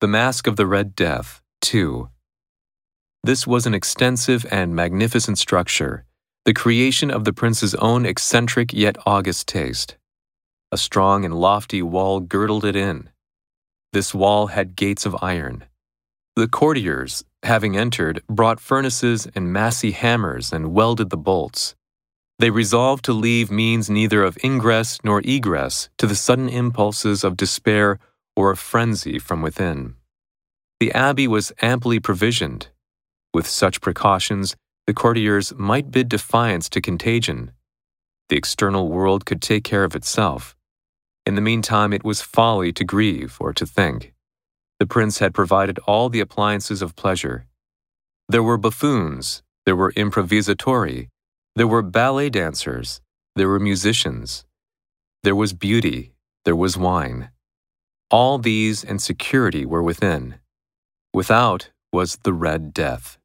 The Masque of the Red Death, 2. This was an extensive and magnificent structure, the creation of the prince's own eccentric yet august taste. A strong and lofty wall girdled it in. This wall had gates of iron. The courtiers, having entered, brought furnaces and massy hammers and welded the bolts. They resolved to leave means neither of ingress nor egress to the sudden impulses of despair or of frenzy from within. The abbey was amply provisioned. With such precautions, the courtiers might bid defiance to contagion. The external world could take care of itself. In the meantime, it was folly to grieve or to think. The prince had provided all the appliances of pleasure. There were buffoons, there were improvisatori, there were ballet dancers, there were musicians, there was beauty, there was wine. All these and security were within. Without was the Red Death.